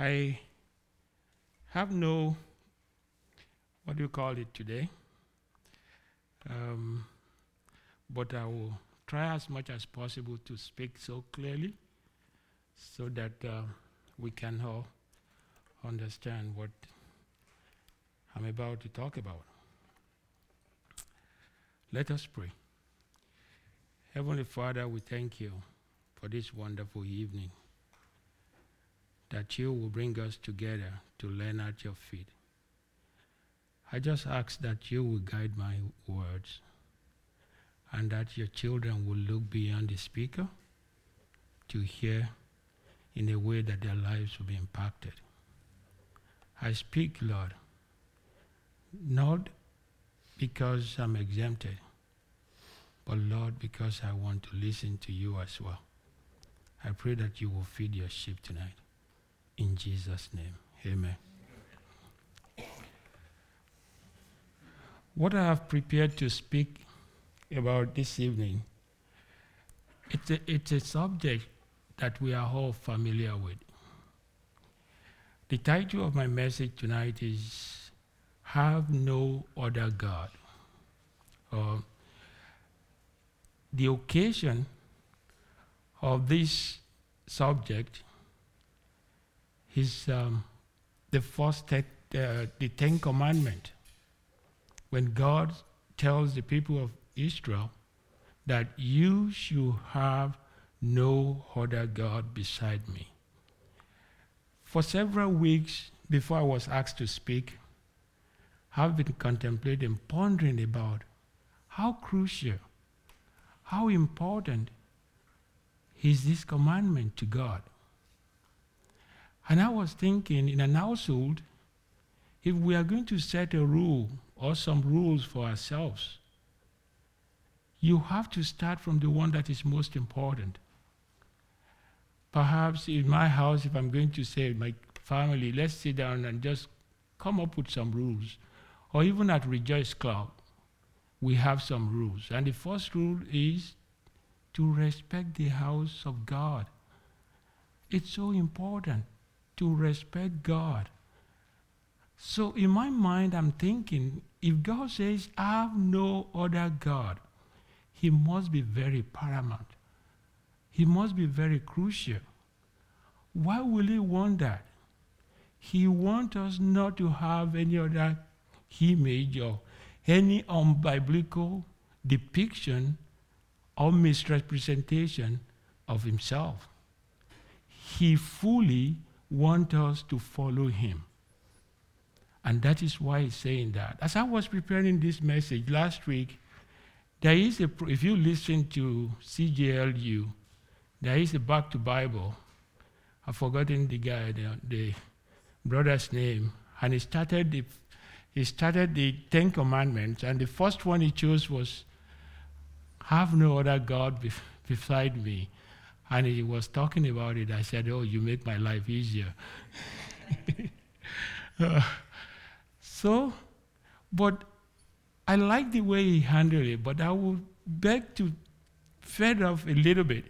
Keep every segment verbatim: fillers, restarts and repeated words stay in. I have no, what do you call it today? Um, but I will try as much as possible to speak so clearly so that uh, we can all understand what I'm about to talk about. Let us pray. Heavenly Father, we thank you for this wonderful evening, that you will bring us together to learn at your feet. I just ask that you will guide my words and that your children will look beyond the speaker to hear in a way that their lives will be impacted. I speak, Lord, not because I'm exempted, but Lord, because I want to listen to you as well. I pray that you will feed your sheep tonight. In Jesus' name, amen. What I have prepared to speak about this evening, it's a, it's a subject that we are all familiar with. The title of my message tonight is Have No Other God. Uh, the occasion of this subject is um, the first te- uh, the Ten Commandments, when God tells the people of Israel that you should have no other God beside me. For several weeks before I was asked to speak, I've been contemplating, pondering about how crucial, how important is this commandment to God. And I was thinking, in an household, if we are going to set a rule or some rules for ourselves, you have to start from the one that is most important. Perhaps in my house, if I'm going to say, my family, let's sit down and just come up with some rules. Or even at Rejoice Club, we have some rules. And the first rule is to respect the house of God. It's so important to respect God. So in my mind, I'm thinking, if God says, I have no other God, he must be very paramount. He must be very crucial. Why will he want that? He wants us not to have any other image or any unbiblical depiction or misrepresentation of himself. He fully want us to follow him. And that is why he's saying that. As I was preparing this message last week, there is a, if you listen to C G L U, there is a Back to Bible. I've forgotten the guy, the, the brother's name. And he started the, he started the Ten Commandments. And the first one he chose was, have no other God bef- beside me. And he was talking about it. I said, oh, you make my life easier. uh, so, but I like the way he handled it, but I would beg to fed off a little bit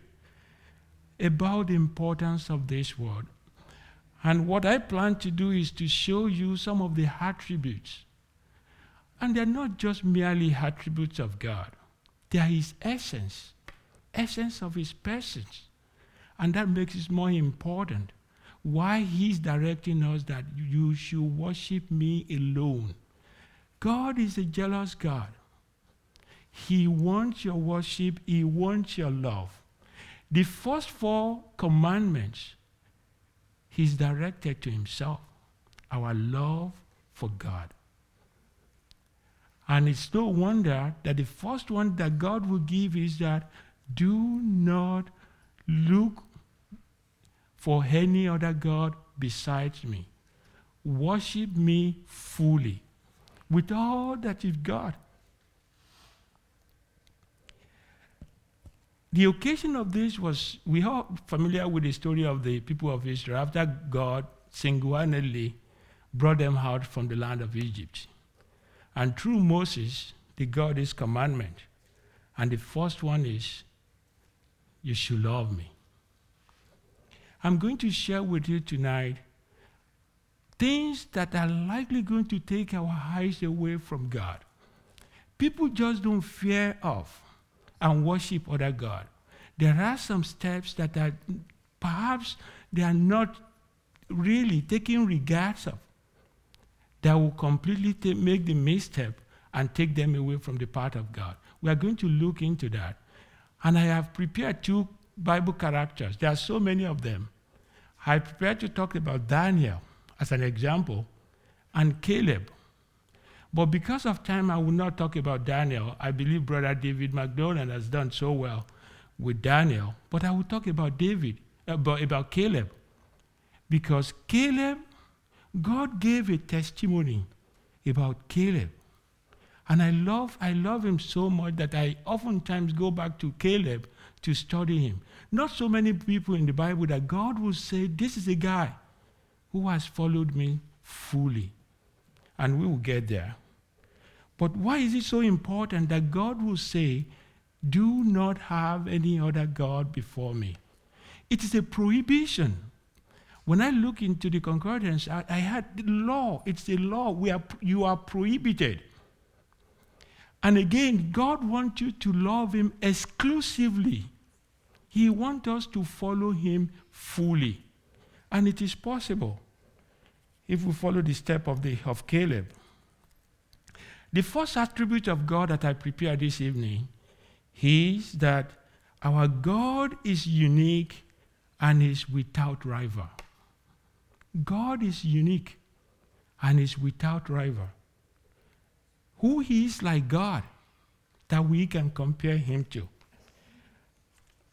about the importance of this word. And what I plan to do is to show you some of the attributes. And they're not just merely attributes of God. They are his essence, essence of his persons. And that makes it more important. Why he's directing us that you should worship me alone. God is a jealous God. He wants your worship. He wants your love. The first four commandments, he's directed to himself. Our love for God. And it's no wonder that the first one that God will give is that do not look for any other God besides me. Worship me fully, with all that you've got. The occasion of this was, we are familiar with the story of the people of Israel after God single-handedly brought them out from the land of Egypt. And through Moses, they got his commandment. And the first one is, you should love me. I'm going to share with you tonight things that are likely going to take our eyes away from God. People just don't fear off and worship other God. There are some steps that are perhaps they are not really taking regards of, that will completely t- make the misstep and take them away from the path of God. We are going to look into that. And I have prepared two Bible characters. There are so many of them. I prepared to talk about Daniel as an example and Caleb. But because of time, I will not talk about Daniel. I believe Brother David MacDonald has done so well with Daniel. But I will talk about David, about, about Caleb. Because Caleb, God gave a testimony about Caleb. And I love, I love him so much that I oftentimes go back to Caleb to study him. Not so many people in the Bible that God will say, this is a guy who has followed me fully. And we will get there. But why is it so important that God will say, do not have any other God before me? It is a prohibition. When I look into the concordance, I, I had the law. It's a law where you are prohibited. And again, God wants you to love him exclusively. He wants us to follow him fully. And it is possible if we follow the step of, the, of Caleb. The first attribute of God that I prepared this evening is that our God is unique and is without rival. God is unique and is without rival. Who is like God that we can compare him to?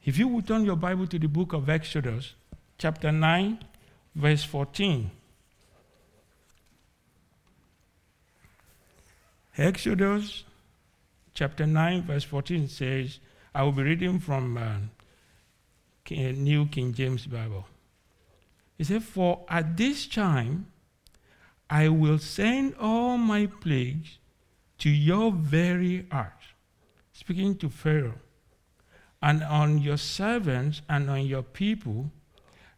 If you would turn your Bible to the book of Exodus, chapter nine, verse fourteen. Exodus chapter nine, verse fourteen says, I will be reading from uh, King, New King James Bible. It says, for at this time I will send all my plagues to your very heart, speaking to Pharaoh, and on your servants and on your people,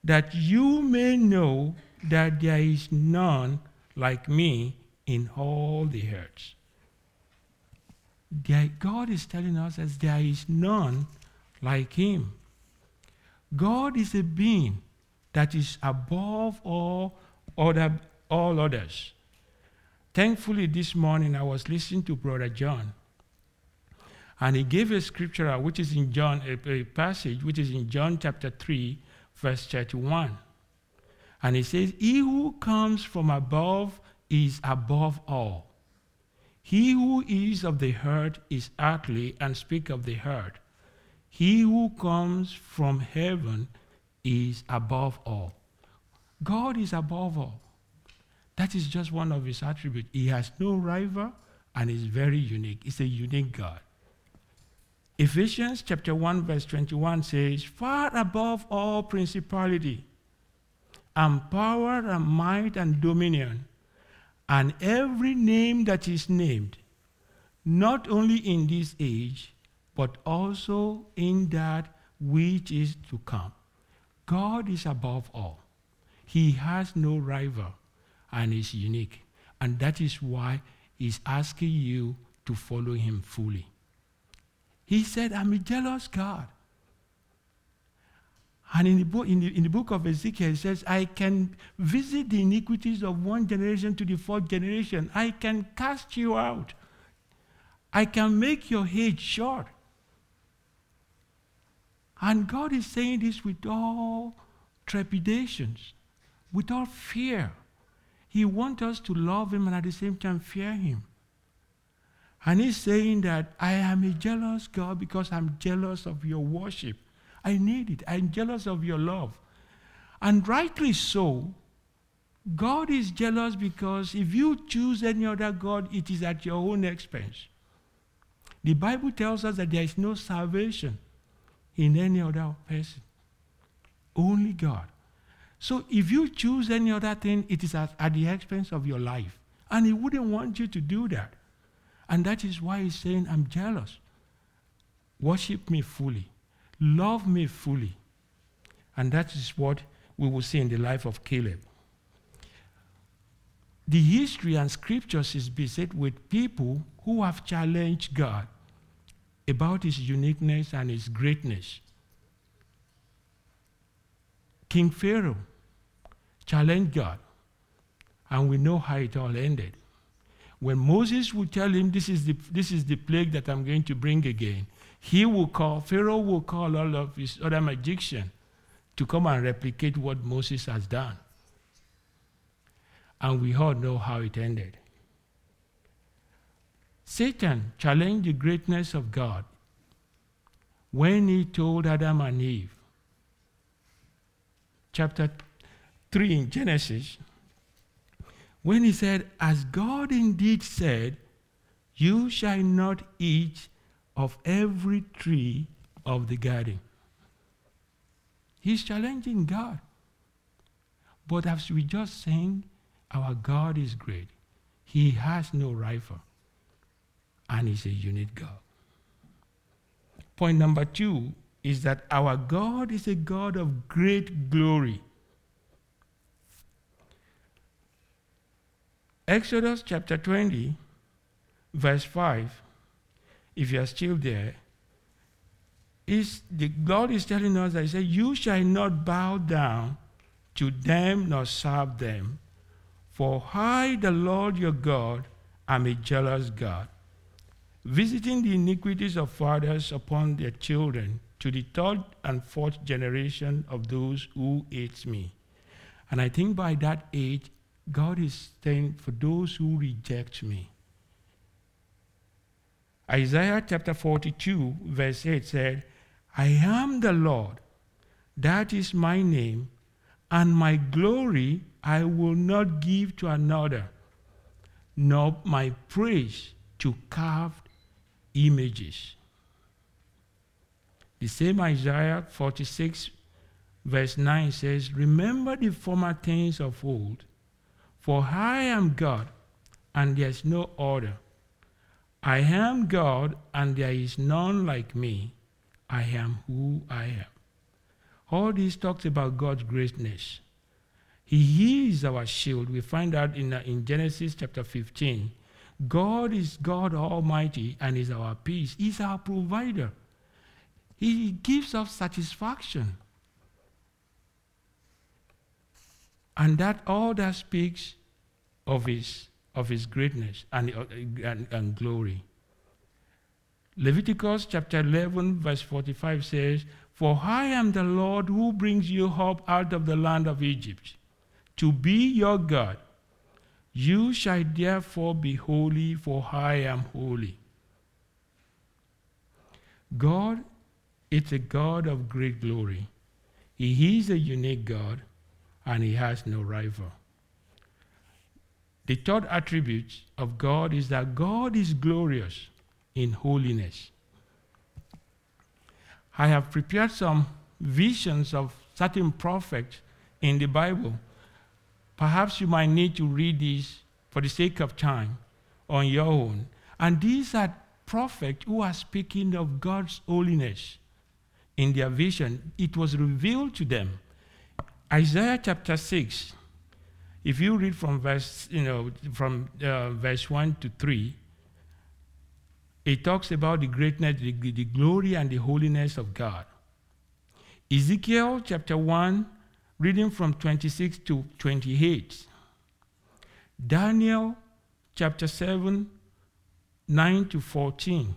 that you may know that there is none like me in all the earth. God is telling us that there is none like him. God is a being that is above all other, all others. Thankfully, this morning I was listening to Brother John, and he gave a scripture which is in John, a, a passage which is in John chapter three, verse thirty-one. And he says, he who comes from above is above all. He who is of the earth is earthly and speak of the earth. He who comes from heaven is above all. God is above all. That is just one of his attributes. He has no rival and is very unique. He's a unique God. Ephesians chapter one, verse twenty-one says, far above all principality and power and might and dominion, and every name that is named, not only in this age, but also in that which is to come. God is above all. He has no rival and is unique. And that is why he's asking you to follow him fully. He said, I'm a jealous God. And in the, book, in, the, in the book of Ezekiel, it says, I can visit the iniquities of one generation to the fourth generation. I can cast you out. I can make your head short. And God is saying this with all trepidations, with all fear. He wants us to love him and at the same time fear him. And he's saying that I am a jealous God because I'm jealous of your worship. I need it. I'm jealous of your love. And rightly so, God is jealous because if you choose any other God, it is at your own expense. The Bible tells us that there is no salvation in any other person. Only God. So if you choose any other thing, it is at, at the expense of your life. And he wouldn't want you to do that. And that is why he's saying, I'm jealous. Worship me fully. Love me fully. And that is what we will see in the life of Caleb. the history and scriptures is beset with people who have challenged God about his uniqueness and his greatness. King Pharaoh challenged God, and we know how it all ended. When Moses would tell him, this is the this is the plague that I'm going to bring again, he will call, Pharaoh will call all of his other magicians to come and replicate what Moses has done. And we all know how it ended. Satan challenged the greatness of God when he told Adam and Eve, chapter three in Genesis, when he said, as God indeed said, you shall not eat of every tree of the garden. He's challenging God. But as we just sang, our God is great. He has no rival. And he's a unique God. Point number two is that our God is a God of great glory. Exodus chapter twenty, verse five, if you are still there, is the Lord is telling us that he said, you shall not bow down to them nor serve them, for I, the Lord your God, am a jealous God, visiting the iniquities of fathers upon their children to the third and fourth generation of those who hate me. And I think by that age, God is saying, for those who reject me. Isaiah chapter forty-two, verse eight said, I am the Lord, that is my name, and my glory I will not give to another, nor my praise to carved images. The same Isaiah forty-six, verse nine says, remember the former things of old, for I am God, and there is no other. I am God, and there is none like me. I am who I am. All this talks about God's greatness. He is our shield. We find out in, uh, in Genesis chapter fifteen. God is God Almighty, and is our peace. He's our provider. He gives us satisfaction. And that all that speaks of his, of his greatness and, and, and glory. Leviticus chapter eleven, verse forty-five says, for I am the Lord who brings you up out of the land of Egypt, to be your God. You shall therefore be holy, for I am holy. God is a God of great glory. He is a unique God, and he has no rival. The third attribute of God is that God is glorious in holiness. I have prepared some visions of certain prophets in the Bible. Perhaps you might need to read these for the sake of time on your own. And these are prophets who are speaking of God's holiness in their vision. It was revealed to them. Isaiah chapter six, if you read from verse, you know, from uh, verse one to three, it talks about the greatness, the, the glory, and the holiness of God. Ezekiel chapter one, reading from twenty-six to twenty-eight. Daniel chapter seven, nine to fourteen.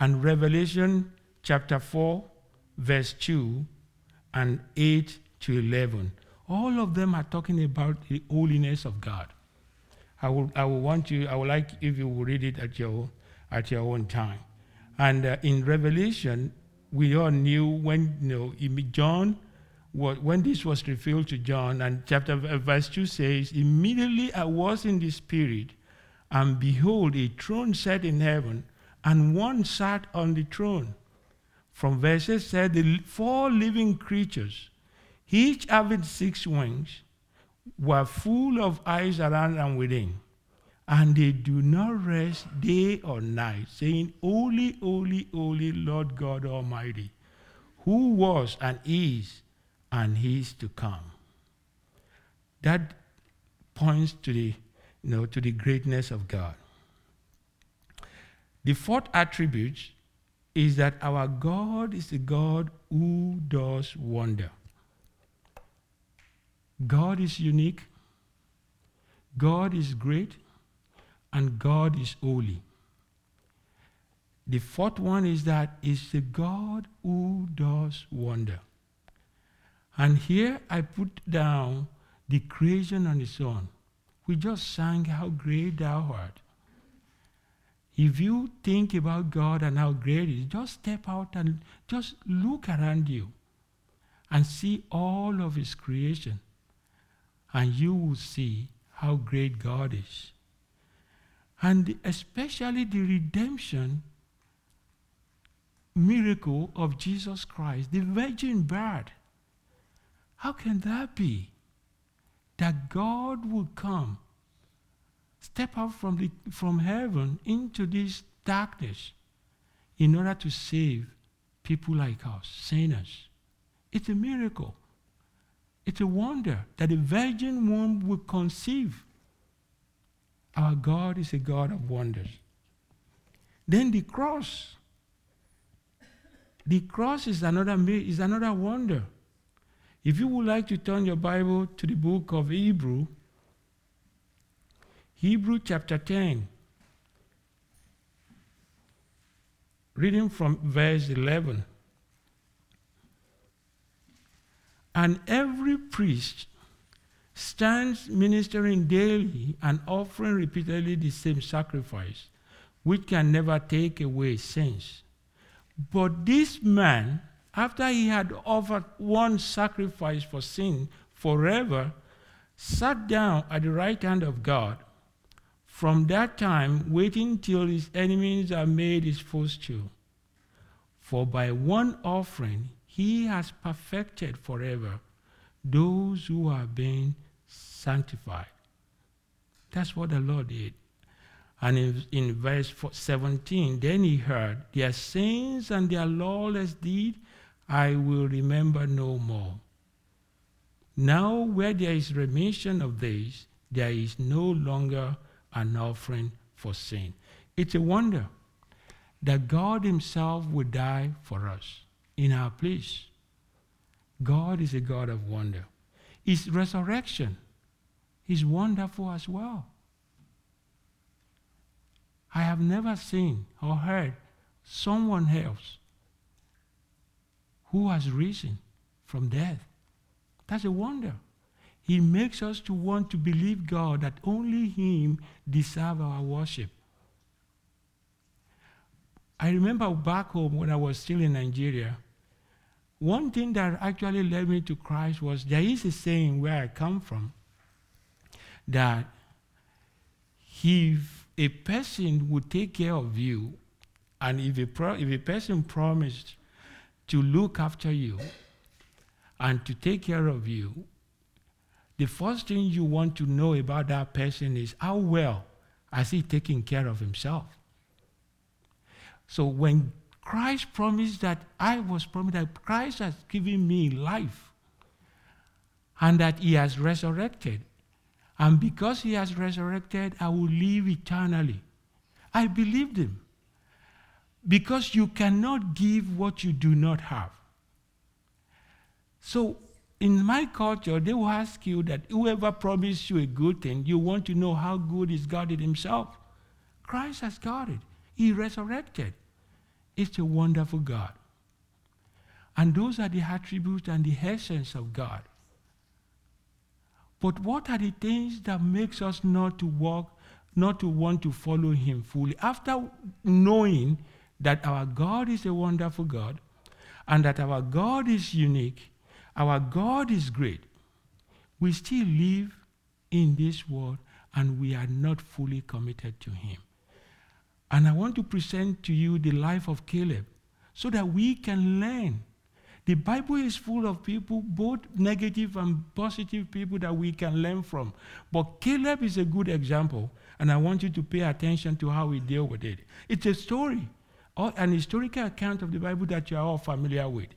And Revelation chapter four, verse two, and eight to eleven. All of them are talking about the holiness of God. I will, I will want you, I would like if you will read it at your, at your own time. And uh, in Revelation, we all knew when, you know, John, when this was revealed to John, and chapter uh, verse two says, immediately I was in the Spirit, and behold, a throne set in heaven, and one sat on the throne. From verses said, the four living creatures, each having six wings, were full of eyes around and within, and they do not rest day or night, saying, holy, holy, holy, Lord God Almighty, who was and is and he is to come. That points to the, you know, to the greatness of God. The fourth attribute is that our God is a God who does wonder. God is unique, God is great, and God is holy. The fourth one is that it's a God who does wonder. And here I put down the creation on its own. We just sang how great thou art. If you think about God and how great he is, just step out and just look around you and see all of his creation, and you will see how great God is. And especially the redemption miracle of Jesus Christ, the virgin birth. How can that be? That God will come, step out from the, from heaven into this darkness in order to save people like us, sinners. It's a miracle. It's a wonder that a virgin womb will conceive. Our God is a God of wonders. Then the cross. The cross is another is another wonder. If you would like to turn your Bible to the book of Hebrew, Hebrew chapter ten, reading from verse eleven. And every priest stands ministering daily and offering repeatedly the same sacrifice, which can never take away sins. But this man, after he had offered one sacrifice for sin forever, sat down at the right hand of God, from that time waiting till his enemies are made his footstool. For by one offering he has perfected forever those who are being sanctified. That's what the Lord did. And in, in verse seventeen, then he heard, their sins and their lawless deed I will remember no more. Now where there is remission of these, there is no longer an offering for sin. It's a wonder that God himself would die for us in our place. God is a God of wonder. His resurrection is wonderful as well. I have never seen or heard someone else who has risen from death. That's a wonder. He makes us to want to believe God, that only him deserves our worship. I remember back home when I was still in Nigeria, one thing that actually led me to Christ was, there is a saying where I come from, that if a person would take care of you, and if a, pro- if a person promised to look after you and to take care of you, the first thing you want to know about that person is, how well has he taken care of himself? So when Christ promised that I was promised that Christ has given me life and that he has resurrected, and because he has resurrected, I will live eternally. I believed him. Because you cannot give what you do not have. So in my culture, they will ask you that whoever promised you a good thing, you want to know how good is God himself. Christ has got it. He resurrected. It's a wonderful God. And those are the attributes and the essence of God. But what are the things that makes us not to walk, not to want to follow him fully? After knowing that our God is a wonderful God, and that our God is unique, our God is great, we still live in this world and we are not fully committed to him. And I want to present to you the life of Caleb so that we can learn. The Bible is full of people, both negative and positive people that we can learn from. But Caleb is a good example, and I want you to pay attention to how we deal with it. It's a story, an historical account of the Bible that you are all familiar with.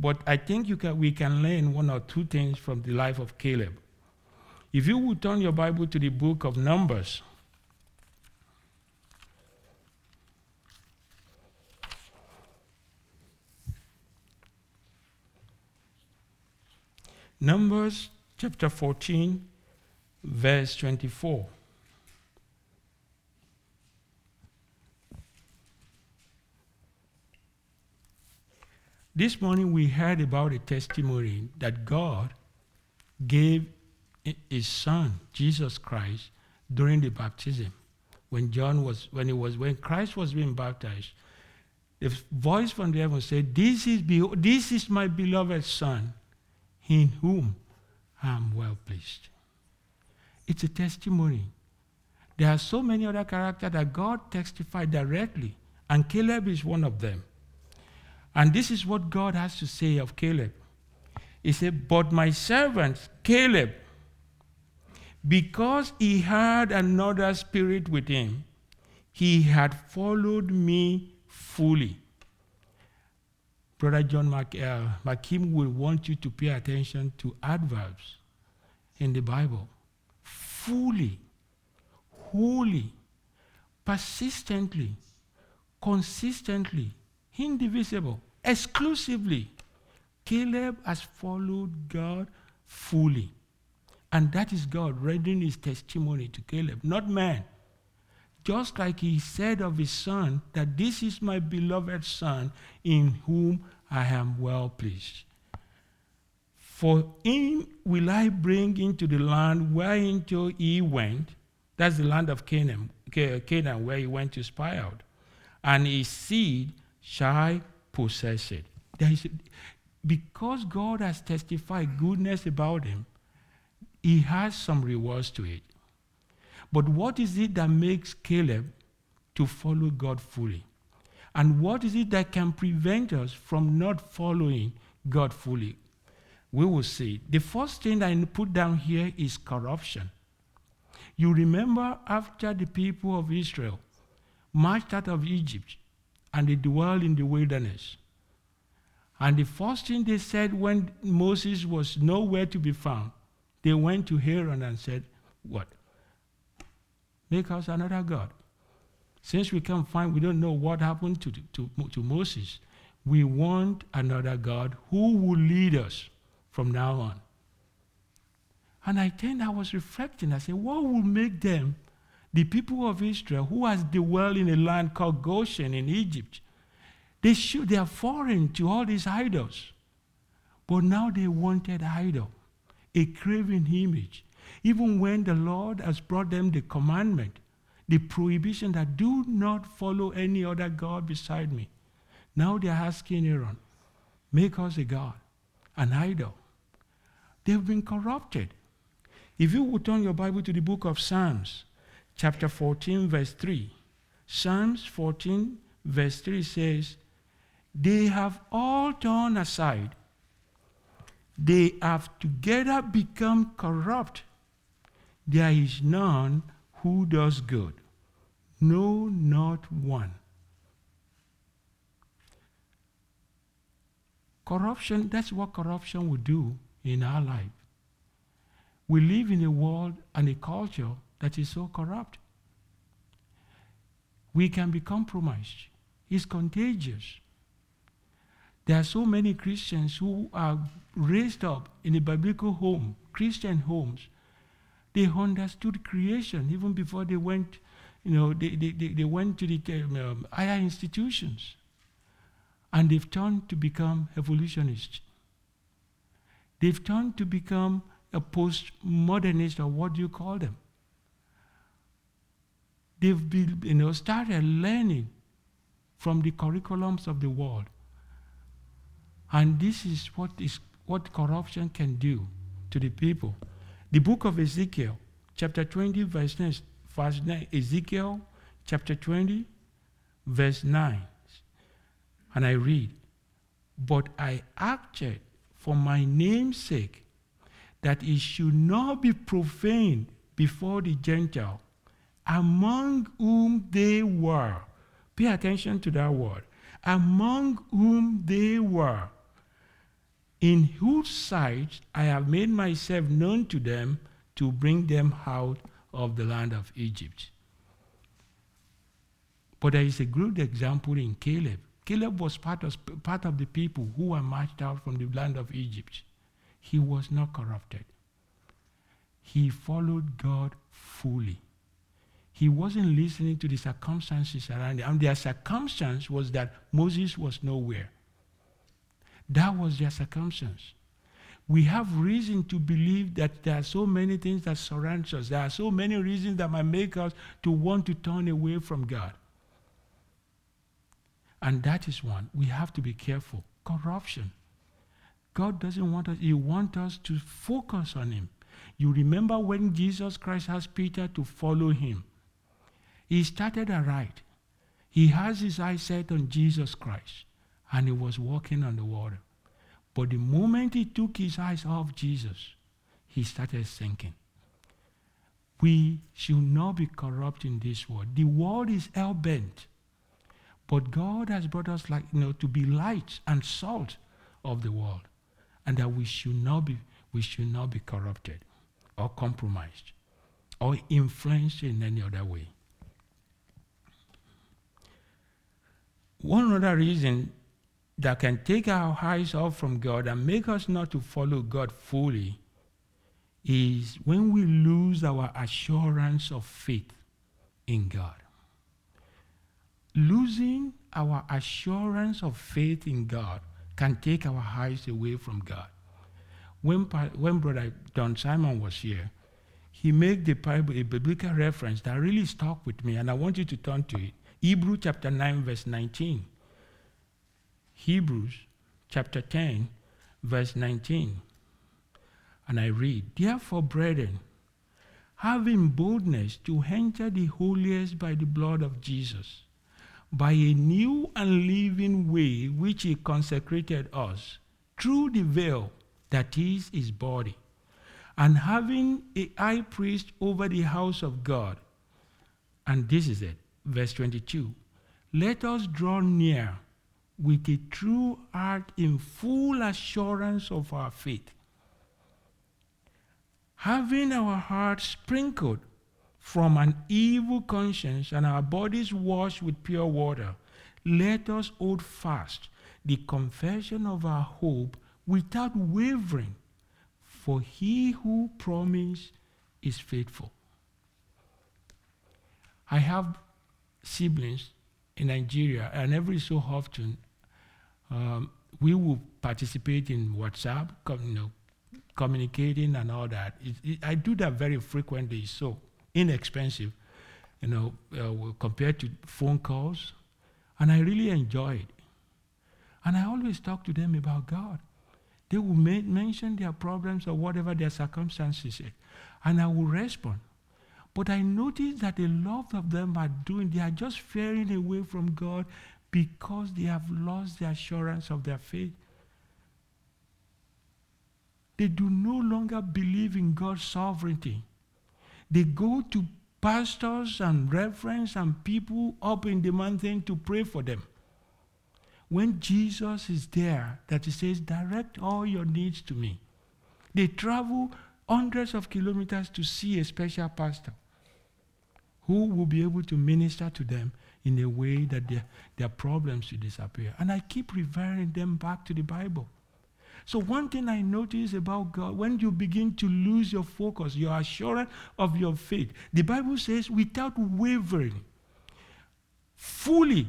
But I think you can, we can learn one or two things from the life of Caleb. If you would turn your Bible to the book of Numbers, Numbers chapter fourteen, verse twenty-four. This morning we heard about a testimony that God gave his son, Jesus Christ, during the baptism. When John was, when it was, when Christ was being baptized, the voice from the heaven said, This is this is my beloved son, in whom I am well pleased. It's a testimony. There are so many other characters that God testified directly, and Caleb is one of them. And this is what God has to say of Caleb. He said, but my servant Caleb, because he had another spirit with him, he had followed me fully. Brother John McKim will want you to pay attention to adverbs in the Bible. Fully, wholly, persistently, consistently, indivisible, exclusively. Caleb has followed God fully. And that is God reading his testimony to Caleb, not man. Just like he said of his son, that this is my beloved son in whom I am well pleased. For him will I bring into the land whereinto he went. That's the land of Canaan, Canaan where he went to spy out. And his seed shall I possess it. There is a, because God has testified goodness about him, he has some rewards to it. But what is it that makes Caleb to follow God fully? And what is it that can prevent us from not following God fully? We will see. The first thing I put down here is corruption. You remember after the people of Israel marched out of Egypt and they dwelled in the wilderness. And the first thing they said when Moses was nowhere to be found, they went to Aaron and said, what? Make us another God. Since we can't find, we don't know what happened to, to, to Moses, we want another God who will lead us from now on. And I think I was reflecting. I said, what will make them, the people of Israel, who has dwelled in a land called Goshen in Egypt, they, should, they are foreign to all these idols. But now they wanted idol, a craven image. Even when the Lord has brought them the commandment, the prohibition that do not follow any other God beside me. Now they're asking Aaron, make us a God, an idol. They've been corrupted. If you would turn your Bible to the book of Psalms, chapter fourteen, verse three. Psalms fourteen, verse three says, they have all turned aside. They have together become corrupt. There is none who does good, no, not one. Corruption, that's what corruption will do in our life. We live in a world and a culture that is so corrupt. We can be compromised. It's contagious. There are so many Christians who are raised up in a biblical home, Christian homes. They understood creation even before they went, you know, they, they, they went to the um, higher institutions. And they've turned to become evolutionists. They've turned to become a postmodernist, or what do you call them? They've been, you know, started learning from the curriculums of the world. And this is what is what corruption can do to the people. The book of Ezekiel, chapter twenty, verse nine, Ezekiel, chapter twenty, verse nine. And I read, but I acted for my name's sake, that it should not be profaned before the Gentile, among whom they were. Pay attention to that word. Among whom they were. in whose sight I have made myself known to them to bring them out of the land of Egypt. But there is a good example in Caleb. Caleb was part of, part of the people who were marched out from the land of Egypt. He was not corrupted. He followed God fully. He wasn't listening to the circumstances around him. And their circumstance was that Moses was nowhere. That was their circumstance. We have reason to believe that there are so many things that surround us. There are so many reasons that might make us to want to turn away from God. And that is one. We have to be careful. Corruption. God doesn't want us. He wants us to focus on him. You remember when Jesus Christ asked Peter to follow him. He started aright. He has his eyes set on Jesus Christ. And he was walking on the water. But the moment he took his eyes off Jesus, he started sinking. We should not be corrupt in this world. The world is hell-bent. But God has brought us like, you know, to be light and salt of the world, and that we should not be we should not be corrupted or compromised or influenced in any other way. One other reason that can take our eyes off from God and make us not to follow God fully is when we lose our assurance of faith in God. Losing our assurance of faith in God can take our eyes away from God. When, when Brother John Simon was here, he made the Bible, a biblical reference that really stuck with me, and I want you to turn to it. Hebrews chapter nine, verse nineteen. Hebrews chapter ten, verse nineteen. And I read, "Therefore, brethren, having boldness to enter the holiest by the blood of Jesus, by a new and living way which he consecrated us through the veil that is his body, and having a high priest over the house of God." And this is it, verse twenty-two. "Let us draw near with a true heart in full assurance of our faith, having our hearts sprinkled from an evil conscience and our bodies washed with pure water. Let us hold fast the confession of our hope without wavering, for he who promised is faithful." I have siblings in Nigeria, and every so often um, we will participate in WhatsApp, com- you know, communicating and all that. It, it, I do that very frequently, so inexpensive, you know, uh, compared to phone calls, and I really enjoy it. And I always talk to them about God. They will ma- mention their problems or whatever their circumstances is, and I will respond. But I notice that a lot of them are doing, they are just faring away from God because they have lost the assurance of their faith. They do no longer believe in God's sovereignty. They go to pastors and reverends and people up in the mountain to pray for them, when Jesus is there, that he says, "Direct all your needs to me." They travel hundreds of kilometers to see a special pastor who will be able to minister to them in a way that their, their problems will disappear. And I keep referring them back to the Bible. So one thing I notice about God, when you begin to lose your focus, your assurance of your faith, the Bible says, without wavering, fully.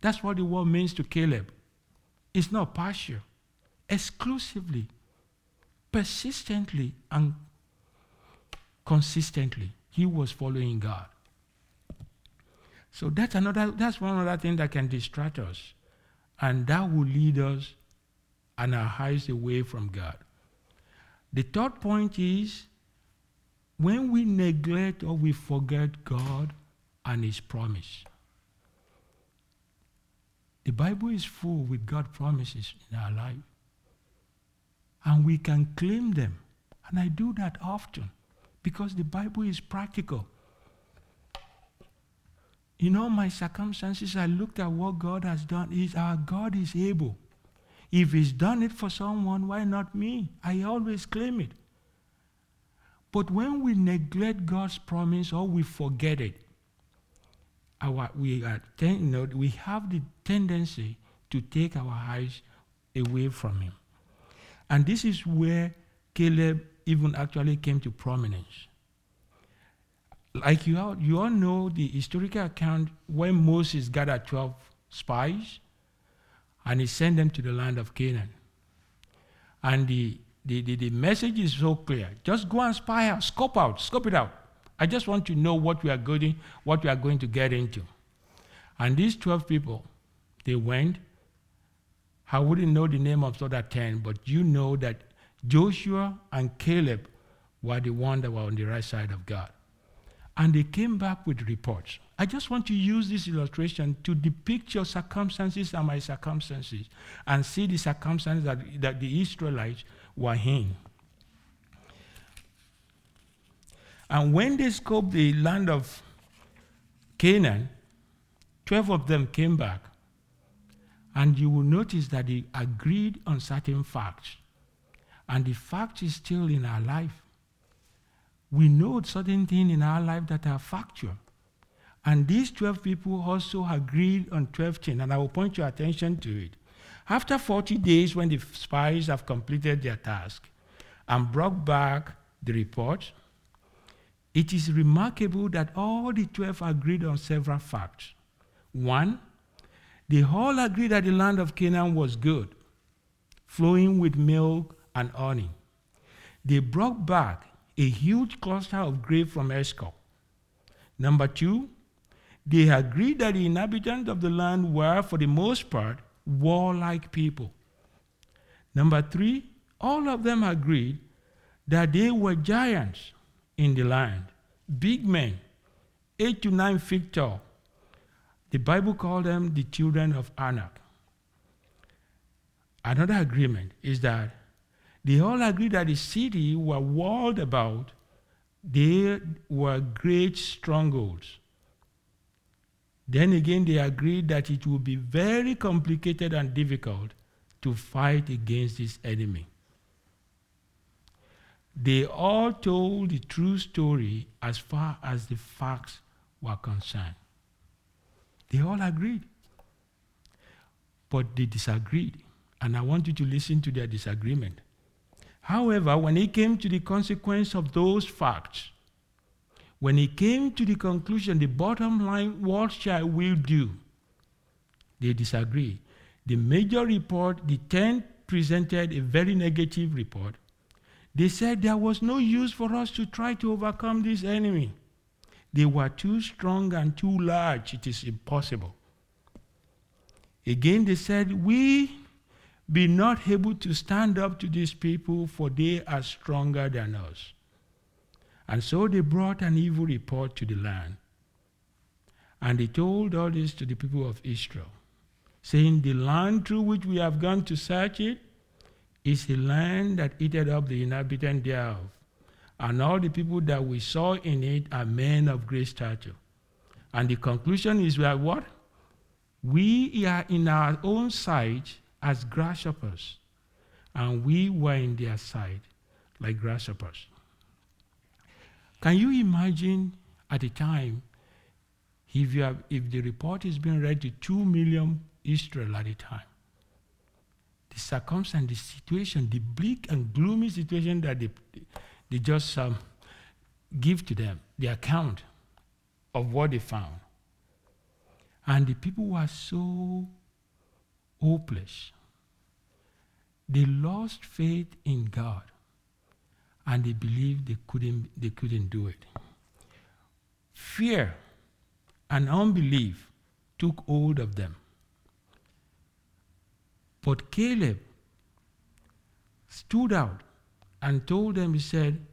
That's what the word means to Caleb. It's not partial. Exclusively, persistently, and consistently, he was following God. So that's another. That's one other thing that can distract us, and that will lead us and our eyes away from God. The third point is when we neglect or we forget God and his promise. The Bible is full with God's promises in our life, and we can claim them. And I do that often because the Bible is practical. In all my circumstances, I looked at what God has done. Is our God is able. If he's done it for someone, why not me? I always claim it. But when we neglect God's promise or we forget it, our, we, are ten, no, we have the tendency to take our eyes away from him. And this is where Caleb even actually came to prominence. Like you all, you all know the historical account when Moses gathered twelve spies and he sent them to the land of Canaan. And the, the, the, the message is so clear. Just go and spy out, scope out, scope it out. I just want to know what we are going, what we are going to get into. And these twelve people, they went. I wouldn't know the name of the other ten, but you know that Joshua and Caleb were the ones that were on the right side of God. And they came back with reports. I just want to use this illustration to depict your circumstances and my circumstances and see the circumstances that, that the Israelites were in. And when they scoped the land of Canaan, twelve of them came back. And you will notice that they agreed on certain facts. And the fact is still in our life. We know certain things in our life that are factual. And these twelve people also agreed on twelve things, and I will point your attention to it. After forty days, when the spies have completed their task and brought back the report, it is remarkable that all the twelve agreed on several facts. One, they all agreed that the land of Canaan was good, flowing with milk and honey. They brought back a huge cluster of grapes from Eshcol. Number two, they agreed that the inhabitants of the land were, for the most part, warlike people. Number three, all of them agreed that they were giants in the land, big men, eight to nine feet tall. The Bible called them the children of Anak. Another agreement is that they all agreed that the city were walled about. They were great strongholds. Then again, they agreed that it would be very complicated and difficult to fight against this enemy. They all told the true story as far as the facts were concerned. They all agreed. But they disagreed. And I want you to listen to their disagreement. However, when it came to the consequence of those facts, when it came to the conclusion, the bottom line, what shall we do? They disagree. The major report, the ten presented a very negative report. They said there was no use for us to try to overcome this enemy. They were too strong and too large. It is impossible. Again, they said, we be not able to stand up to these people, for they are stronger than us. And so they brought an evil report to the land. And they told all this to the people of Israel, saying, the land through which we have gone to search it is a land that eateth up the inhabitants thereof. And all the people that we saw in it are men of great stature. And the conclusion is that what? We are in our own sight as grasshoppers, and we were in their sight like grasshoppers. Can you imagine at a time if you have, if the report is being read to two million Israel at a time? The circumstance, the situation, the bleak and gloomy situation that they, they just um, give to them, the account of what they found. And the people were so hopeless. They lost faith in God, and they believed they couldn't, they couldn't do it. Fear and unbelief took hold of them. But Caleb stood out and told them, he said,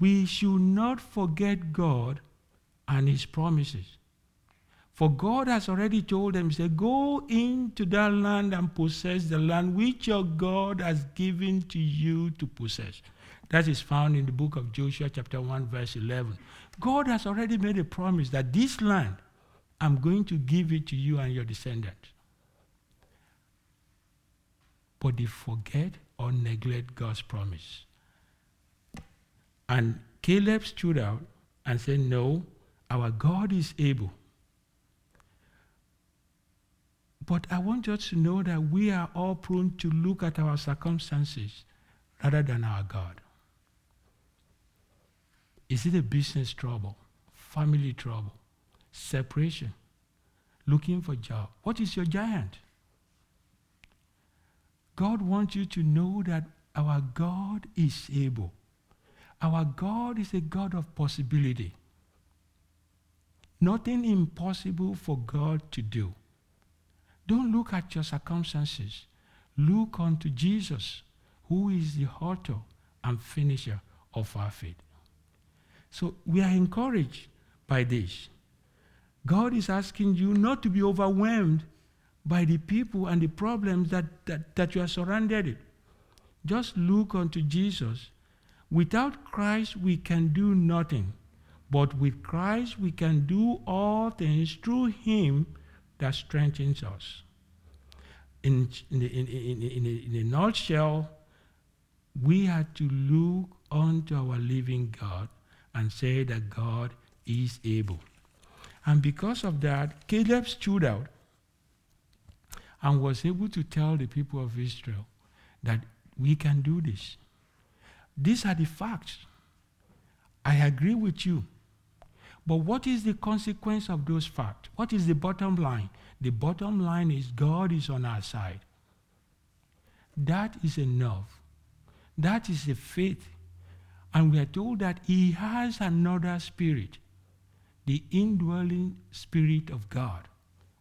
we should not forget God and his promises. For God has already told them, he said, go into that land and possess the land which your God has given to you to possess. That is found in the book of Joshua, chapter one, verse eleven. God has already made a promise that this land, I'm going to give it to you and your descendants. but they forget or neglect God's promise. And Caleb stood out and said, no, our God is able. But I want us to know that we are all prone to look at our circumstances rather than our God. Is it a business trouble, family trouble, separation, looking for a job? What is your giant? God wants you to know that our God is able. Our God is a God of possibility. Nothing impossible for God to do. Don't look at your circumstances. Look unto Jesus, who is the author and finisher of our faith. So we are encouraged by this. God is asking you not to be overwhelmed by the people and the problems that, that, that you are surrounded with. Just look unto Jesus. Without Christ, we can do nothing. But with Christ, we can do all things through him that strengthens us. In, in, in, in, in, in a nutshell, we had to look unto our living God and say that God is able. And because of that, Caleb stood out and was able to tell the people of Israel that we can do this. These are the facts. I agree with you. But what is the consequence of those facts? What is the bottom line? The bottom line is God is on our side. That is enough. That is the faith. And we are told that he has another spirit. The indwelling spirit of God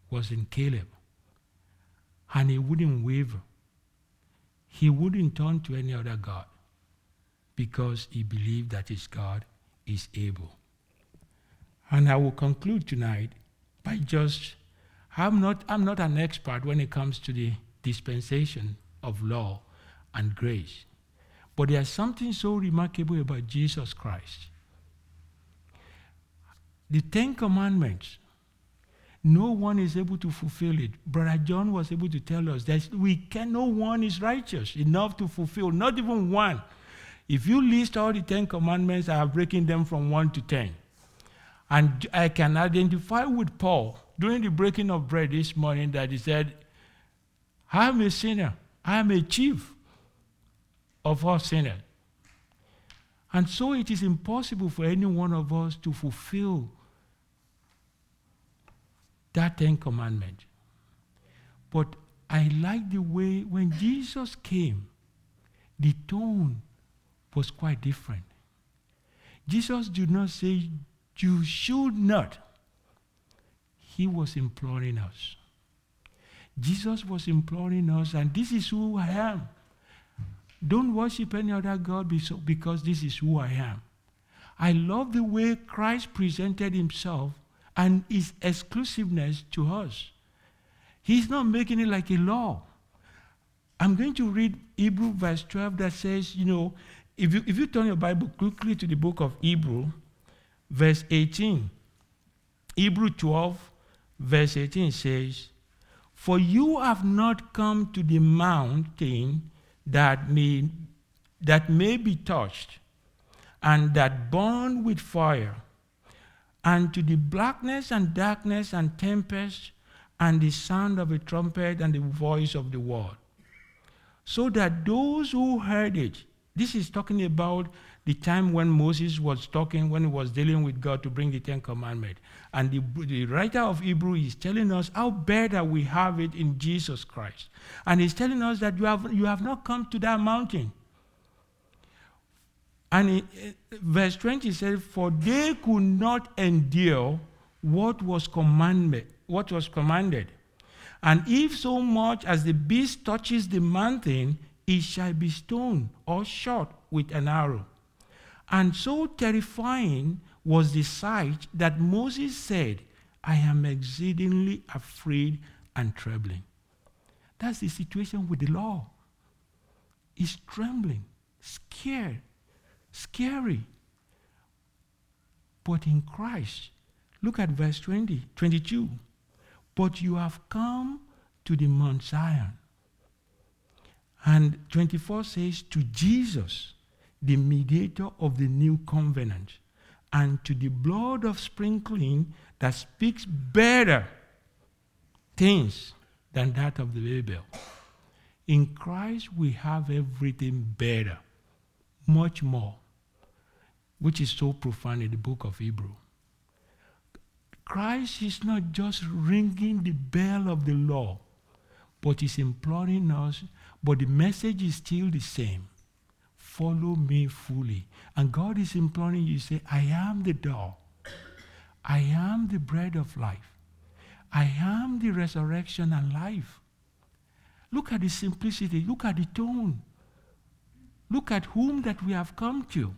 was in Caleb. And he wouldn't waver. He wouldn't turn to any other God because he believed that his God is able. And I will conclude tonight by just, I'm not, I'm not an expert when it comes to the dispensation of law and grace. But there's something so remarkable about Jesus Christ. The Ten Commandments, no one is able to fulfill it. Brother John was able to tell us that we can, no one is righteous enough to fulfill, not even one. If you list all the Ten Commandments, I am breaking them from one to ten. And I can identify with Paul during the breaking of bread this morning that he said, I am a sinner, I am a chief of all sinners. And so it is impossible for any one of us to fulfill that Ten Commandment. But I like the way when Jesus came, the tone was quite different. Jesus did not say, you should not. He was imploring us. Jesus was imploring us, and this is who I am. Don't worship any other God because this is who I am. I love the way Christ presented himself and his exclusiveness to us. He's not making it like a law. I'm going to read Hebrews verse twelve that says, you know, if you, if you turn your Bible quickly to the book of Hebrews, verse eighteen. Hebrews twelve, verse eighteen says, for you have not come to the mountain That may, that may be touched, and that burned with fire, and to the blackness and darkness and tempest, and the sound of a trumpet and the voice of the word. So that those who heard it, this is talking about the time when Moses was talking, when he was dealing with God to bring the Ten Commandments. And the, the writer of Hebrews is telling us how better we have it in Jesus Christ. And he's telling us that you have, you have not come to that mountain. And he, verse twenty says, for they could not endure what was commanded, what was commanded. And if so much as the beast touches the mountain, it shall be stoned or shot with an arrow. And so terrifying was the sight that Moses said, I am exceedingly afraid and trembling. That's the situation with the law. It's trembling, scared, scary. But in Christ, look at verse twenty, twenty-two. But you have come to the Mount Zion And twenty-four says, to Jesus, the mediator of the new covenant, and to the blood of sprinkling that speaks better things than that of the Abel. In Christ, we have everything better, much more, which is so profound in the book of Hebrew. Christ is not just ringing the bell of the law, but he's imploring us, but the message is still the same. Follow me fully. And God is imploring you, say, I am the door. I am the bread of life. I am the resurrection and life. Look at the simplicity. Look at the tone. Look at whom that we have come to.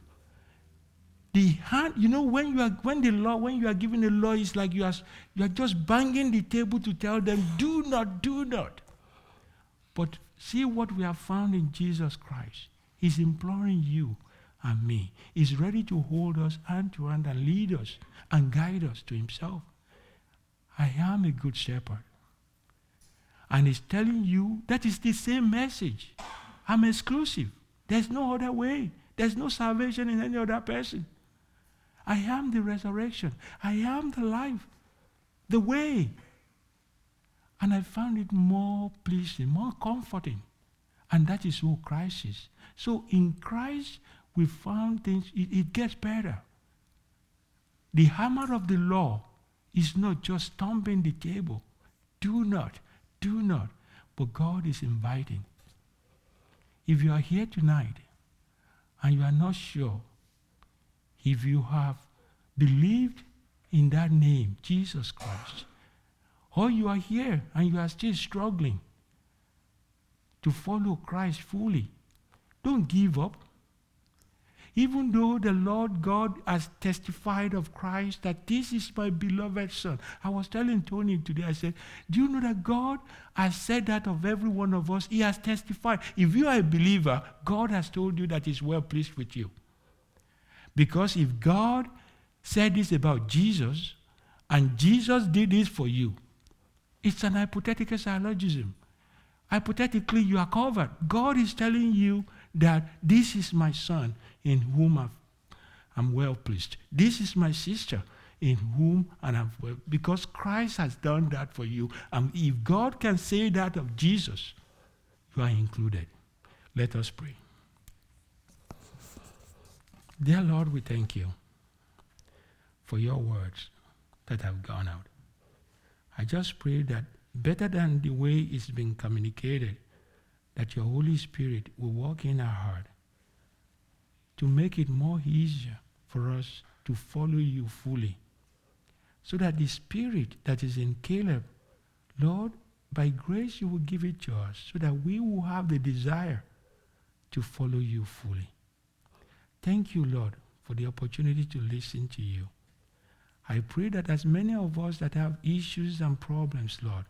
The hand, you know, when you are when the law, when you are giving the law, it's like you are you are just banging the table to tell them, do not, do not. But see what we have found in Jesus Christ. He's imploring you and me. He's ready to hold us hand to hand and lead us and guide us to himself. I am a good shepherd. And he's telling you that is the same message. I'm exclusive. There's no other way. There's no salvation in any other person. I am the resurrection. I am the life, the way. And I found it more pleasing, more comforting. And that is who Christ is. So in Christ, we found things, it, it gets better. The hammer of the law is not just stomping the table. Do not, do not. But God is inviting. If you are here tonight, and you are not sure if you have believed in that name, Jesus Christ, or you are here and you are still struggling to follow Christ fully, don't give up. Even though the Lord God has testified of Christ that this is my beloved Son. I was telling Tony today, I said, do you know that God has said that of every one of us? He has testified. If you are a believer, God has told you that he's well pleased with you. Because if God said this about Jesus, and Jesus did this for you, it's an hypothetical syllogism. Hypothetically, you are covered. God is telling you that this is my son in whom I've, I'm well pleased. This is my sister in whom and I'm well, because Christ has done that for you. And if God can say that of Jesus, you are included. Let us pray. Dear Lord, we thank you for your words that have gone out. I just pray that better than the way it's been communicated, that your Holy Spirit will walk in our heart to make it more easier for us to follow you fully. So that the Spirit that is in Caleb, Lord, by grace you will give it to us so that we will have the desire to follow you fully. Thank you, Lord, for the opportunity to listen to you. I pray that as many of us that have issues and problems, Lord,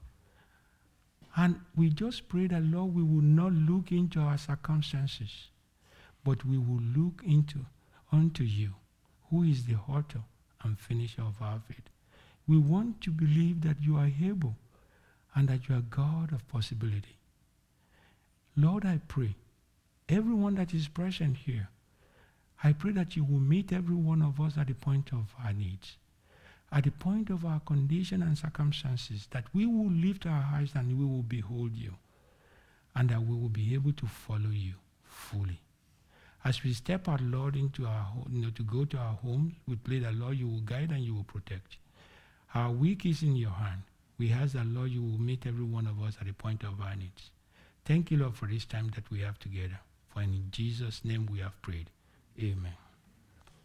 and we just pray that, Lord, we will not look into our circumstances, but we will look into unto you, who is the author and finisher of our faith. We want to believe that you are able and that you are God of possibility. Lord, I pray, everyone that is present here, I pray that you will meet every one of us at the point of our needs, at the point of our condition and circumstances, that we will lift our eyes and we will behold you, and that we will be able to follow you fully. As we step out, Lord, into our home, you know, to go to our homes, we pray that, Lord, you will guide and you will protect. Our week is in your hand. We ask that, Lord, you will meet every one of us at the point of our needs. Thank you, Lord, for this time that we have together. For in Jesus' name we have prayed. Amen.